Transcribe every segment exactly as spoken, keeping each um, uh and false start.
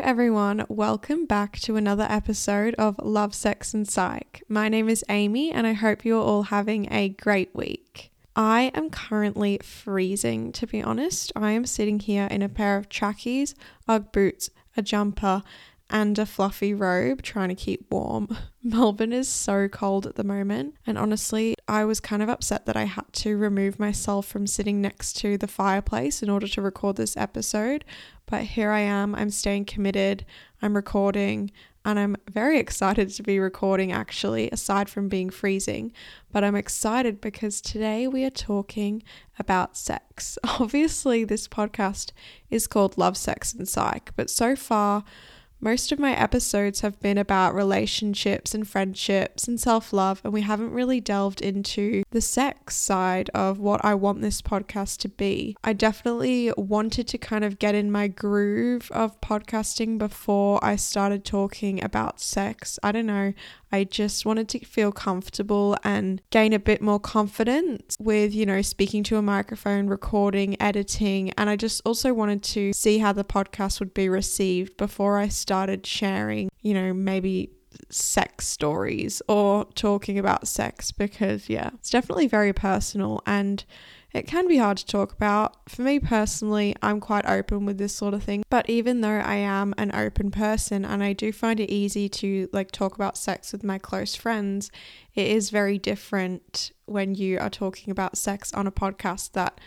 Hello everyone, welcome back to another episode of Love, Sex and Psych. My name is Amy and I hope you're all having a great week. I am currently freezing, to be honest. I am sitting here in a pair of trackies, Ugg boots, a jumper and a fluffy robe trying to keep warm. Melbourne is so cold at the moment and honestly I was kind of upset that I had to remove myself from sitting next to the fireplace in order to record this episode, but here I am, I'm staying committed, I'm recording, and I'm very excited to be recording actually, aside from being freezing, but I'm excited because today we are talking about sex. Obviously this podcast is called Love, Sex and Psych, but so far most of my episodes have been about relationships and friendships and self-love, and we haven't really delved into the sex side of what I want this podcast to be. I definitely wanted to kind of get in my groove of podcasting before I started talking about sex. I don't know, I just wanted to feel comfortable and gain a bit more confidence with, you know, speaking to a microphone, recording, editing, and I just also wanted to see how the podcast would be received before I started. started sharing, you know, maybe sex stories or talking about sex because, yeah, it's definitely very personal and it can be hard to talk about. For me personally, I'm quite open with this sort of thing, but even though I am an open person and I do find it easy to like talk about sex with my close friends, it is very different when you are talking about sex on a podcast that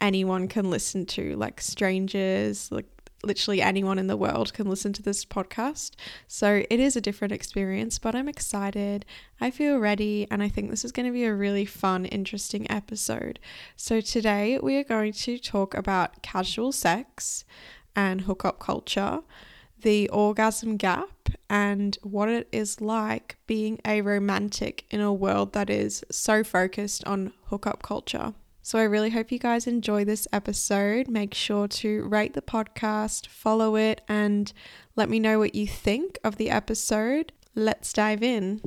anyone can listen to, like strangers, like literally anyone in the world can listen to this podcast. So it is a different experience, but I'm excited. I feel ready. And I think this is going to be a really fun, interesting episode. So today we are going to talk about casual sex and hookup culture, the orgasm gap, and what it is like being a romantic in a world that is so focused on hookup culture. So I really hope you guys enjoy this episode. Make sure to rate the podcast, follow it, and let me know what you think of the episode. Let's dive in.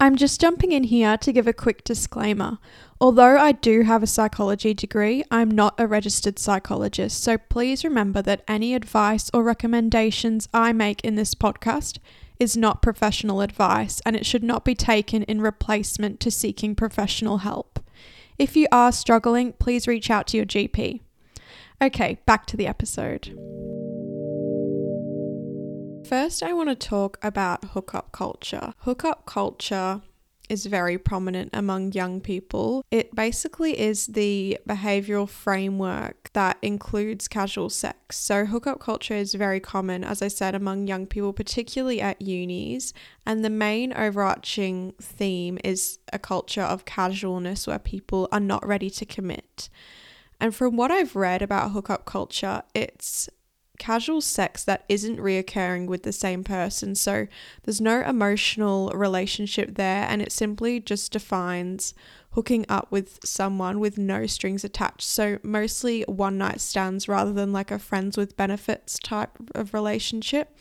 I'm just jumping in here to give a quick disclaimer. Although I do have a psychology degree, I'm not a registered psychologist, so please remember that any advice or recommendations I make in this podcast is not professional advice and it should not be taken in replacement to seeking professional help. If you are struggling, please reach out to your G P. Okay, back to the episode. First, I want to talk about hookup culture. Hookup culture is very prominent among young people. It basically is the behavioral framework that includes casual sex. So hookup culture is very common, as I said, among young people, particularly at unis. And the main overarching theme is a culture of casualness where people are not ready to commit. And from what I've read about hookup culture, it's casual sex that isn't reoccurring with the same person, so there's no emotional relationship there and it simply just defines hooking up with someone with no strings attached, so mostly one night stands rather than like a friends with benefits type of relationship,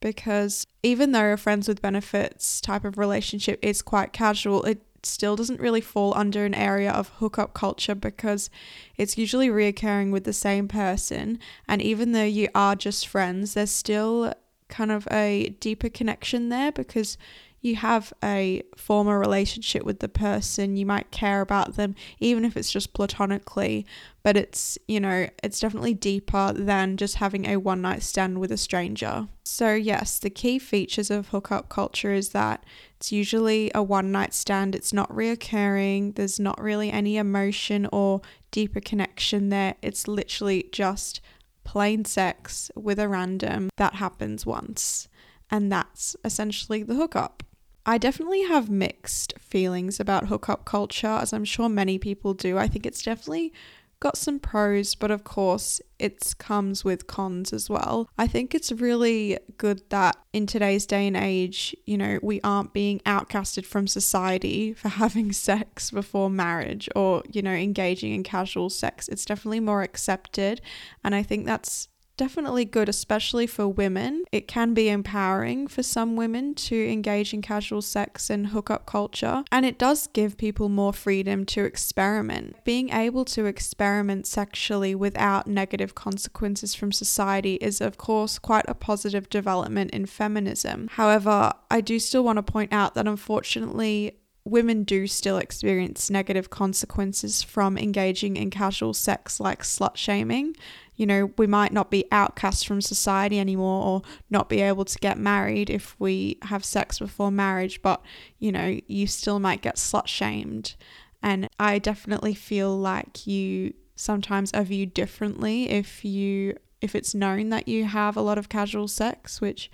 because even though a friends with benefits type of relationship is quite casual, it still doesn't really fall under an area of hookup culture because it's usually reoccurring with the same person, and even though you are just friends, there's still kind of a deeper connection there because you have a former relationship with the person, you might care about them even if it's just platonically, but it's, you know, it's definitely deeper than just having a one night stand with a stranger. So yes, the key features of hookup culture is that it's usually a one night stand, it's not reoccurring, there's not really any emotion or deeper connection there, it's literally just plain sex with a random that happens once, and that's essentially the hookup. I definitely have mixed feelings about hookup culture, as I'm sure many people do. I think it's definitely got some pros, but of course it comes with cons as well. I think it's really good that in today's day and age, you know, we aren't being outcasted from society for having sex before marriage or, you know, engaging in casual sex. It's definitely more accepted, and I think that's definitely good, especially for women. It can be empowering for some women to engage in casual sex and hookup culture, and it does give people more freedom to experiment. Being able to experiment sexually without negative consequences from society is, of course, quite a positive development in feminism. However, I do still want to point out that unfortunately, women do still experience negative consequences from engaging in casual sex, like slut shaming. You know, we might not be outcast from society anymore or not be able to get married if we have sex before marriage, but, you know, you still might get slut shamed. And I definitely feel like you sometimes are viewed differently if you if it's known that you have a lot of casual sex, which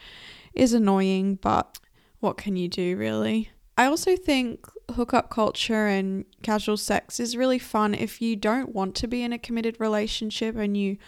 is annoying, but what can you do, really? I also think hookup culture and casual sex is really fun if you don't want to be in a committed relationship and you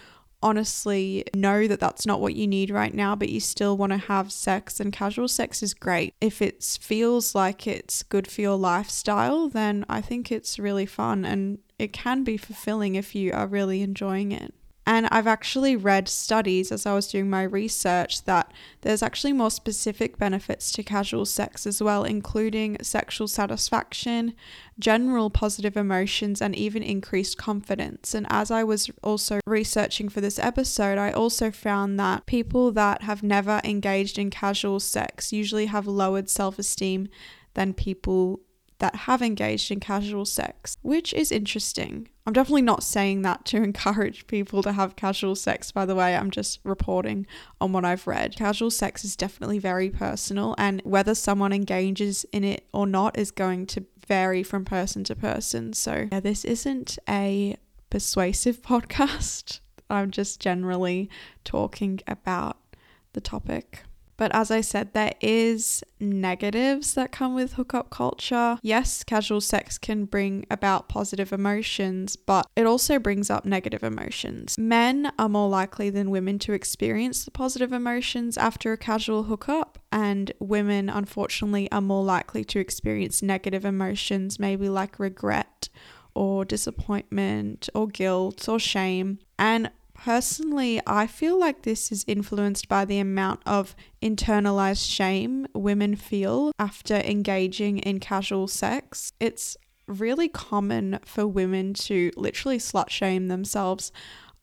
honestly know that that's not what you need right now, but you still want to have sex, and casual sex is great. If it feels like it's good for your lifestyle, then I think it's really fun and it can be fulfilling if you are really enjoying it. And I've actually read studies as I was doing my research that there's actually more specific benefits to casual sex as well, including sexual satisfaction, general positive emotions, and even increased confidence. And as I was also researching for this episode, I also found that people that have never engaged in casual sex usually have lowered self-esteem than people that have engaged in casual sex, which is interesting. I'm definitely not saying that to encourage people to have casual sex, by the way. I'm just reporting on what I've read. Casual sex is definitely very personal, and whether someone engages in it or not is going to vary from person to person. So yeah, this isn't a persuasive podcast. I'm just generally talking about the topic. But as I said, there is negatives that come with hookup culture. Yes, casual sex can bring about positive emotions, but it also brings up negative emotions. Men are more likely than women to experience the positive emotions after a casual hookup, and women, unfortunately, are more likely to experience negative emotions, maybe like regret or disappointment or guilt or shame. And personally, I feel like this is influenced by the amount of internalized shame women feel after engaging in casual sex. It's really common for women to literally slut shame themselves.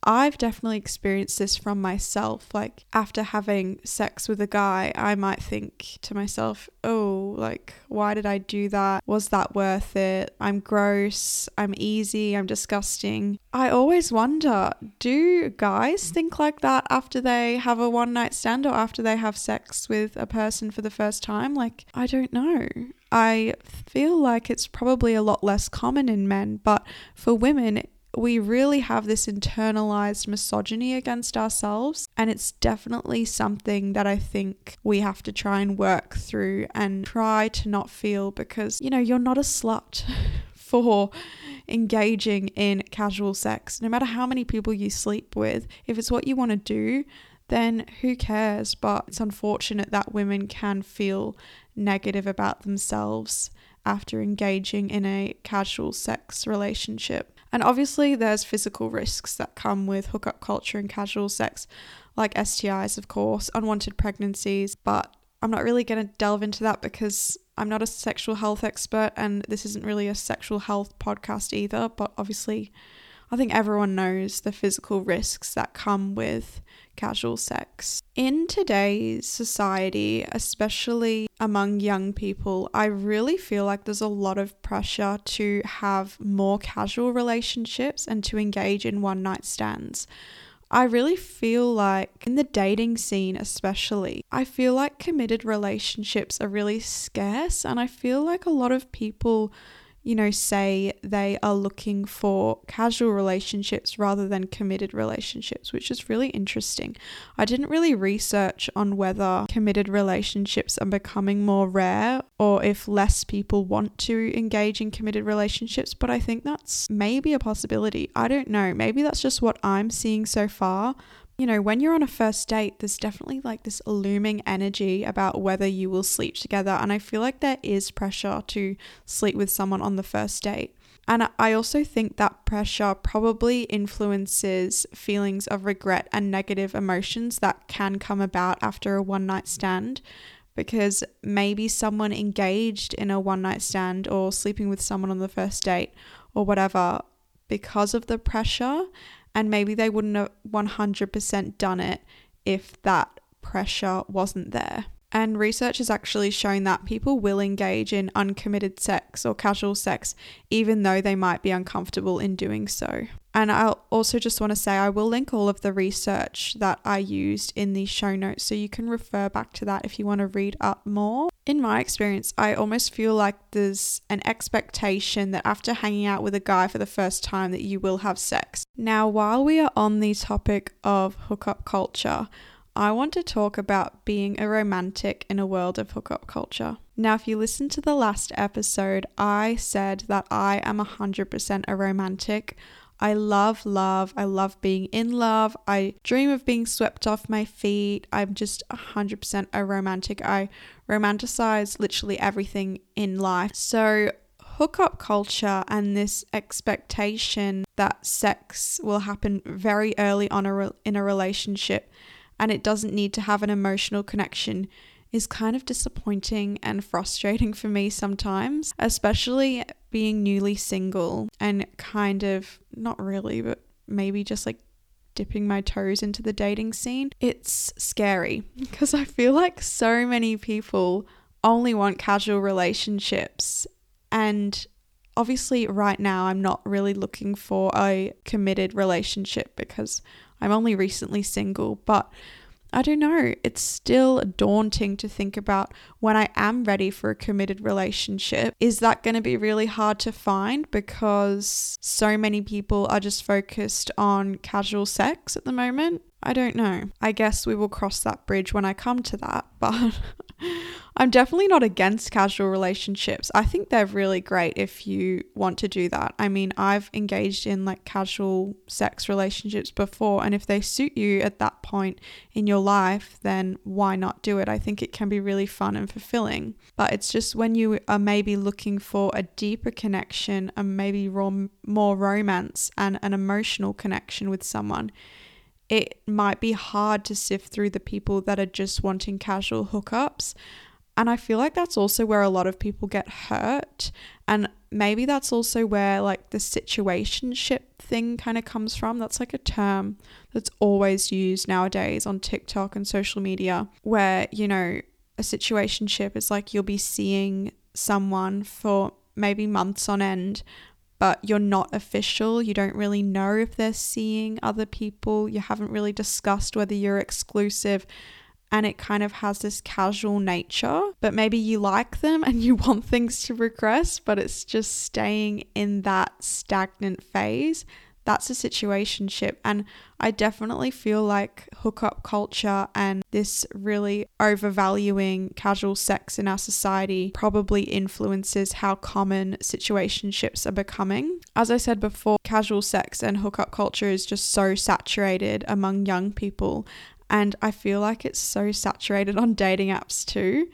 I've definitely experienced this from myself. Like, after having sex with a guy, I might think to myself, oh, like, why did I do that? Was that worth it? I'm gross. I'm easy. I'm disgusting. I always wonder, do guys think like that after they have a one night stand or after they have sex with a person for the first time? Like, I don't know. I feel like it's probably a lot less common in men, but for women, we really have this internalized misogyny against ourselves, and it's definitely something that I think we have to try and work through and try to not feel, because, you know, you're not a slut for engaging in casual sex. No matter how many people you sleep with, if it's what you want to do, then who cares? But it's unfortunate that women can feel negative about themselves after engaging in a casual sex relationship. And obviously there's physical risks that come with hookup culture and casual sex, like S T Is, of course, unwanted pregnancies, but I'm not really going to delve into that because I'm not a sexual health expert and this isn't really a sexual health podcast either, but obviously I think everyone knows the physical risks that come with casual sex. In today's society, especially among young people, I really feel like there's a lot of pressure to have more casual relationships and to engage in one-night stands. I really feel like in the dating scene especially, I feel like committed relationships are really scarce, and I feel like a lot of people, you know, say they are looking for casual relationships rather than committed relationships, which is really interesting. I didn't really research on whether committed relationships are becoming more rare or if less people want to engage in committed relationships, but I think that's maybe a possibility. I don't know. Maybe that's just what I'm seeing so far. You know, when you're on a first date, there's definitely like this looming energy about whether you will sleep together. And I feel like there is pressure to sleep with someone on the first date. And I also think that pressure probably influences feelings of regret and negative emotions that can come about after a one-night stand, because maybe someone engaged in a one-night stand or sleeping with someone on the first date or whatever because of the pressure, and maybe they wouldn't have one hundred percent done it if that pressure wasn't there. And research has actually shown that people will engage in uncommitted sex or casual sex, even though they might be uncomfortable in doing so. And I also just want to say I will link all of the research that I used in the show notes, so you can refer back to that if you want to read up more. In my experience, I almost feel like there's an expectation that after hanging out with a guy for the first time that you will have sex. Now, while we are on the topic of hookup culture, I want to talk about being a romantic in a world of hookup culture. Now, if you listen to the last episode, I said that I am one hundred percent a romantic. I love love. I love being in love. I dream of being swept off my feet. I'm just one hundred percent a romantic. I romanticize literally everything in life. So hookup culture and this expectation that sex will happen very early on a re- in a relationship, and it doesn't need to have an emotional connection, is kind of disappointing and frustrating for me sometimes, especially being newly single and kind of, not really, but maybe just like dipping my toes into the dating scene. It's scary because I feel like so many people only want casual relationships, and obviously right now I'm not really looking for a committed relationship because I'm only recently single, but I don't know, it's still daunting to think about when I am ready for a committed relationship. Is that going to be really hard to find because so many people are just focused on casual sex at the moment? I don't know. I guess we will cross that bridge when I come to that, but I'm definitely not against casual relationships. I think they're really great if you want to do that. I mean, I've engaged in like casual sex relationships before, and if they suit you at that point in your life, then why not do it? I think it can be really fun and fulfilling, but it's just when you are maybe looking for a deeper connection and maybe rom- more romance and an emotional connection with someone, it might be hard to sift through the people that are just wanting casual hookups. And I feel like that's also where a lot of people get hurt. And maybe that's also where like the situationship thing kind of comes from. That's like a term that's always used nowadays on TikTok and social media, where, you know, a situationship is like you'll be seeing someone for maybe months on end, but you're not official. You don't really know if they're seeing other people. You haven't really discussed whether you're exclusive, and it kind of has this casual nature, but maybe you like them and you want things to progress, but it's just staying in that stagnant phase. That's a situationship. And I definitely feel like hookup culture and this really overvaluing casual sex in our society probably influences how common situationships are becoming. As I said before, casual sex and hookup culture is just so saturated among young people. And I feel like it's so saturated on dating apps too.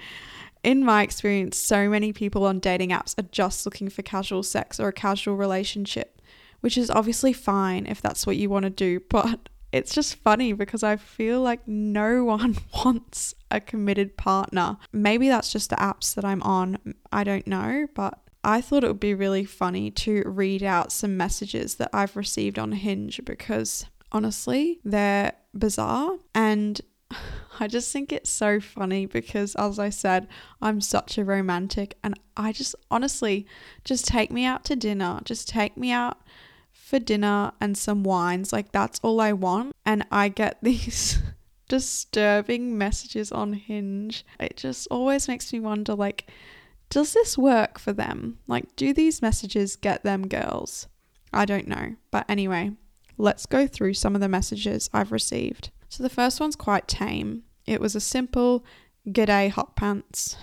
In my experience, so many people on dating apps are just looking for casual sex or a casual relationship, which is obviously fine if that's what you want to do, but it's just funny because I feel like no one wants a committed partner. Maybe that's just the apps that I'm on. I don't know, but I thought it would be really funny to read out some messages that I've received on Hinge, because honestly, they're bizarre, and I just think it's so funny because, as I said, I'm such a romantic, and I just honestly, just take me out to dinner, just take me out for dinner and some wines, like that's all I want. And I get these disturbing messages on Hinge. It just always makes me wonder, like, does this work for them? Like, do these messages get them girls? I don't know, but anyway, let's go through some of the messages I've received. So the first one's quite tame. It was a simple "G'day, hot pants."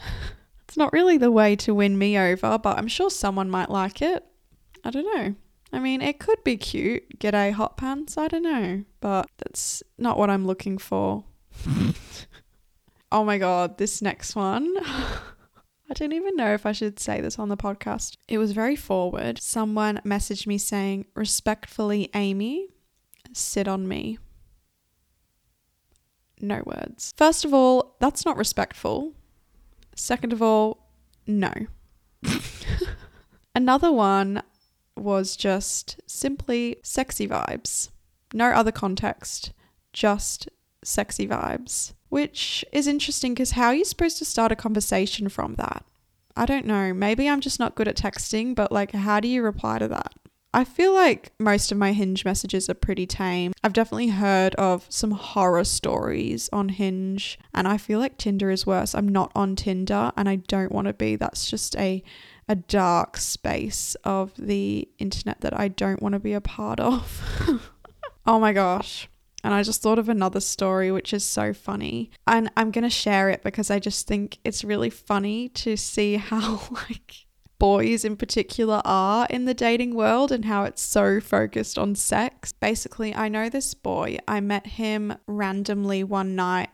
It's not really the way to win me over, but I'm sure someone might like it. I don't know. I mean, it could be cute. G'day, hot pants. I don't know, but that's not what I'm looking for. Oh my God, this next one. I don't even know if I should say this on the podcast. It was very forward. Someone messaged me saying, "Respectfully, Amy, sit on me." No words. First of all, that's not respectful. Second of all, no. Another one was just simply sexy vibes. No other context, just sexy vibes. Which is interesting because how are you supposed to start a conversation from that? I don't know. Maybe I'm just not good at texting, but like, how do you reply to that? I feel like most of my Hinge messages are pretty tame. I've definitely heard of some horror stories on Hinge, and I feel like Tinder is worse. I'm not on Tinder and I don't want to be. That's just a, a dark space of the internet that I don't want to be a part of. Oh my gosh. And I just thought of another story, which is so funny. And I'm going to share it because I just think it's really funny to see how like boys in particular are in the dating world and how it's so focused on sex. Basically, I know this boy. I met him randomly one night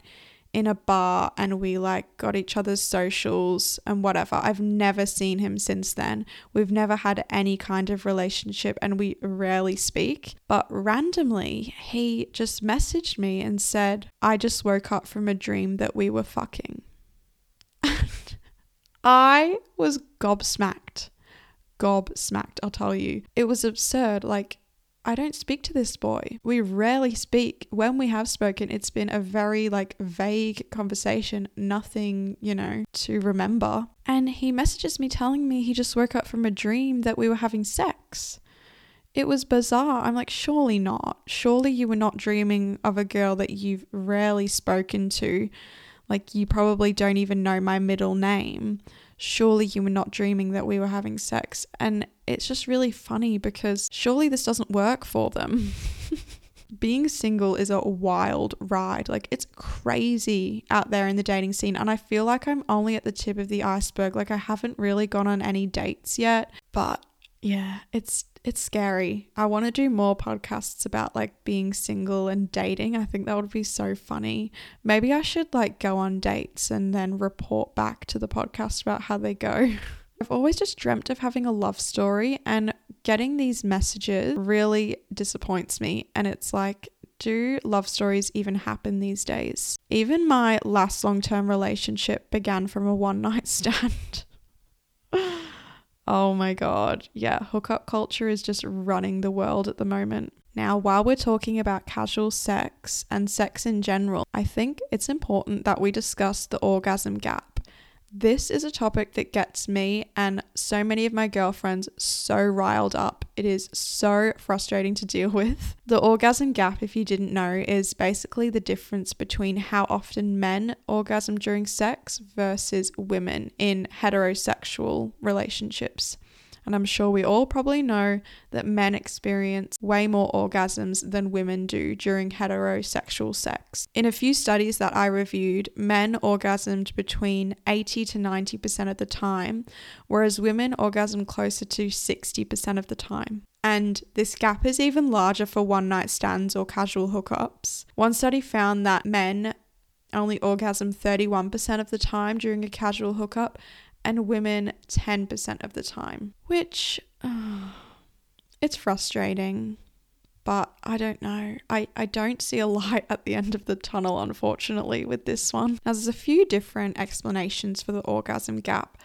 in a bar and we like got each other's socials and whatever. I've never seen him since then. We've never had any kind of relationship and we rarely speak. But randomly, he just messaged me and said, "I just woke up from a dream that we were fucking." And I was gobsmacked. Gobsmacked, I'll tell you. It was absurd. Like, I don't speak to this boy. We rarely speak. When we have spoken, it's been a very like vague conversation, nothing, you know, to remember. And he messages me telling me he just woke up from a dream that we were having sex. It was bizarre. I'm like, surely not. Surely you were not dreaming of a girl that you've rarely spoken to. Like, you probably don't even know my middle name. Surely you were not dreaming that we were having sex. And it's just really funny because surely this doesn't work for them. Being single is a wild ride. Like, it's crazy out there in the dating scene. And I feel like I'm only at the tip of the iceberg. Like, I haven't really gone on any dates yet. But yeah, it's it's scary. I want to do more podcasts about like being single and dating. I think that would be so funny. Maybe I should like go on dates and then report back to the podcast about how they go. I've always just dreamt of having a love story, and getting these messages really disappoints me. And it's like, do love stories even happen these days? Even my last long-term relationship began from a one-night stand. Oh my God. Yeah, hookup culture is just running the world at the moment. Now, while we're talking about casual sex and sex in general, I think it's important that we discuss the orgasm gap. This is a topic that gets me and so many of my girlfriends so riled up. It is so frustrating to deal with. The orgasm gap, if you didn't know, is basically the difference between how often men orgasm during sex versus women in heterosexual relationships. And I'm sure we all probably know that men experience way more orgasms than women do during heterosexual sex. In a few studies that I reviewed, men orgasmed between eighty to ninety percent of the time, whereas women orgasm closer to sixty percent of the time. And this gap is even larger for one-night stands or casual hookups. One study found that men only orgasm thirty-one percent of the time during a casual hookup, and women ten percent of the time, which oh, it's frustrating, but I don't know. I, I don't see a light at the end of the tunnel, unfortunately, with this one. Now, there's a few different explanations for the orgasm gap.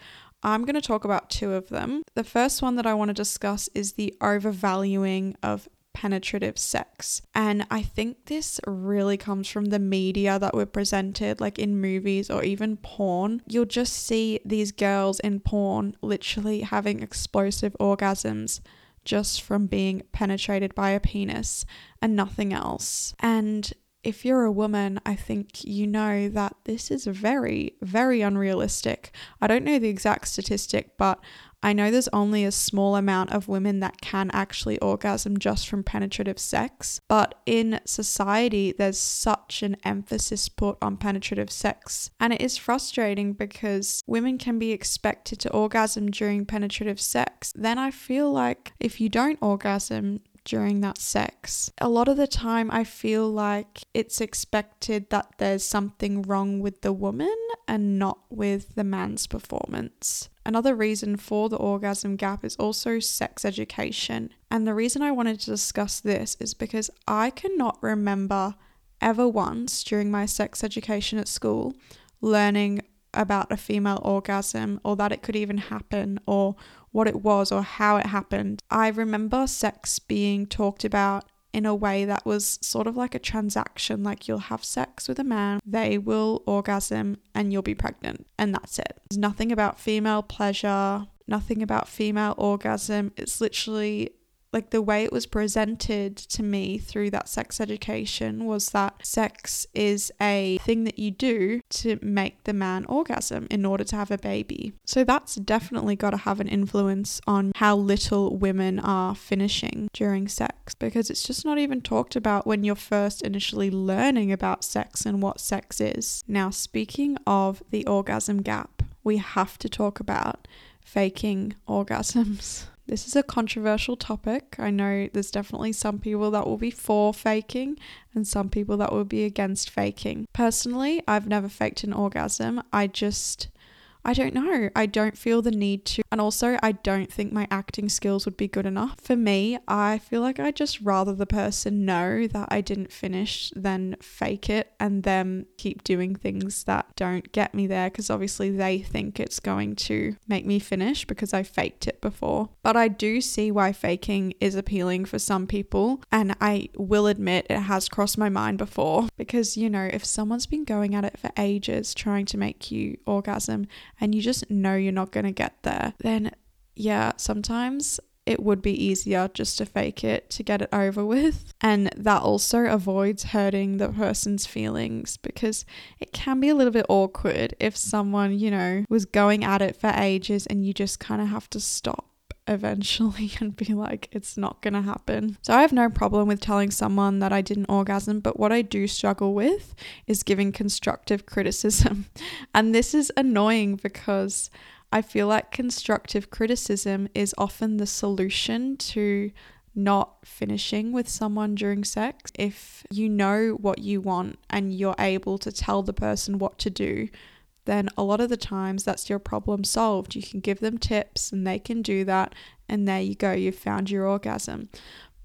I'm going to talk about two of them. The first one that I want to discuss is the overvaluing of penetrative sex. And I think this really comes from the media that we're presented, like in movies or even porn. You'll just see these girls in porn literally having explosive orgasms just from being penetrated by a penis and nothing else. And if you're a woman, I think you know that this is very, very unrealistic. I don't know the exact statistic, but I know there's only a small amount of women that can actually orgasm just from penetrative sex, but in society, there's such an emphasis put on penetrative sex. And it is frustrating because women can be expected to orgasm during penetrative sex. Then I feel like if you don't orgasm during that sex. A lot of the time I feel like it's expected that there's something wrong with the woman and not with the man's performance. Another reason for the orgasm gap is also sex education. And the reason I wanted to discuss this is because I cannot remember ever once during my sex education at school learning about a female orgasm, or that it could even happen, or what it was, or how it happened. I remember sex being talked about in a way that was sort of like a transaction, like you'll have sex with a man, they will orgasm, and you'll be pregnant, and that's it. There's nothing about female pleasure, nothing about female orgasm. It's literally like the way it was presented to me through that sex education was that sex is a thing that you do to make the man orgasm in order to have a baby. So that's definitely got to have an influence on how little women are finishing during sex, because it's just not even talked about when you're first initially learning about sex and what sex is. Now, speaking of the orgasm gap, we have to talk about faking orgasms. This is a controversial topic. I know there's definitely some people that will be for faking and some people that will be against faking. Personally, I've never faked an orgasm. I just, I don't know. I don't feel the need to. And also, I don't think my acting skills would be good enough. For me, I feel like I'd just rather the person know that I didn't finish than fake it and then keep doing things that don't get me there, because obviously they think it's going to make me finish because I faked it before. But I do see why faking is appealing for some people, and I will admit it has crossed my mind before, because, you know, if someone's been going at it for ages trying to make you orgasm and you just know you're not going to get there, then yeah, sometimes it would be easier just to fake it to get it over with. And that also avoids hurting the person's feelings, because it can be a little bit awkward if someone, you know, was going at it for ages and you just kind of have to stop eventually and be like, it's not gonna happen. So I have no problem with telling someone that I didn't orgasm, but what I do struggle with is giving constructive criticism. And this is annoying because I feel like constructive criticism is often the solution to not finishing with someone during sex. If you know what you want and you're able to tell the person what to do, then a lot of the times that's your problem solved. You can give them tips and they can do that, and there you go, you've found your orgasm.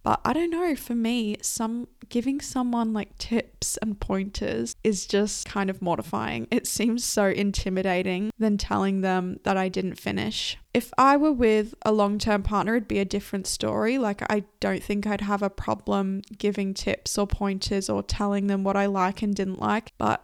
But I don't know, for me, some giving someone like tips and pointers is just kind of mortifying. It seems so intimidating than telling them that I didn't finish. If I were with a long-term partner, it'd be a different story. Like, I don't think I'd have a problem giving tips or pointers or telling them what I like and didn't like. But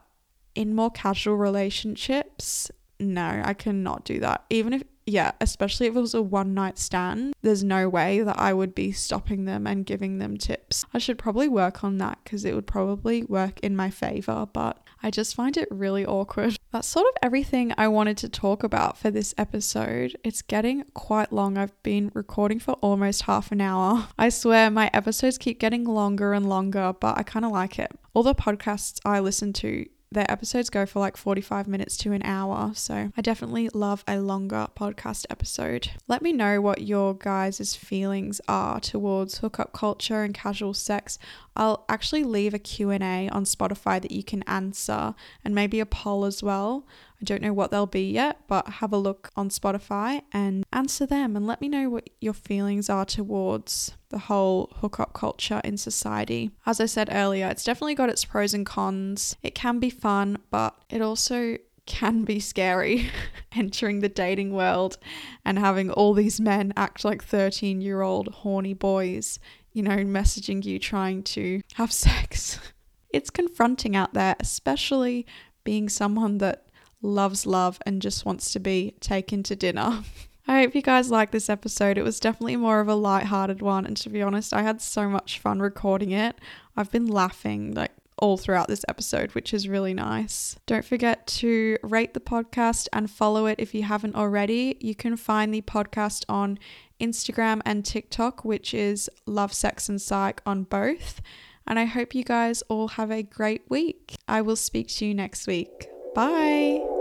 in more casual relationships, no, I cannot do that. Even if, yeah, especially if it was a one night stand, there's no way that I would be stopping them and giving them tips. I should probably work on that because it would probably work in my favor, but I just find it really awkward. That's sort of everything I wanted to talk about for this episode. It's getting quite long. I've been recording for almost half an hour. I swear my episodes keep getting longer and longer, but I kind of like it. All the podcasts I listen to, their episodes go for like forty-five minutes to an hour. So I definitely love a longer podcast episode. Let me know what your guys' feelings are towards hookup culture and casual sex. I'll actually leave a Q and A on Spotify that you can answer, and maybe a poll as well. I don't know what they'll be yet, but have a look on Spotify and answer them and let me know what your feelings are towards the whole hookup culture in society. As I said earlier, it's definitely got its pros and cons. It can be fun, but it also can be scary entering the dating world and having all these men act like thirteen year old horny boys, you know, messaging you trying to have sex. It's confronting out there, especially being someone that loves love and just wants to be taken to dinner. I hope you guys liked this episode. It was definitely more of a lighthearted one, and to be honest, I had so much fun recording it. I've been laughing like all throughout this episode, which is really nice. Don't forget to rate the podcast and follow it if you haven't already. You can find the podcast on Instagram and TikTok, which is Love, Sex and Psych on both. And I hope you guys all have a great week. I will speak to you next week. Bye.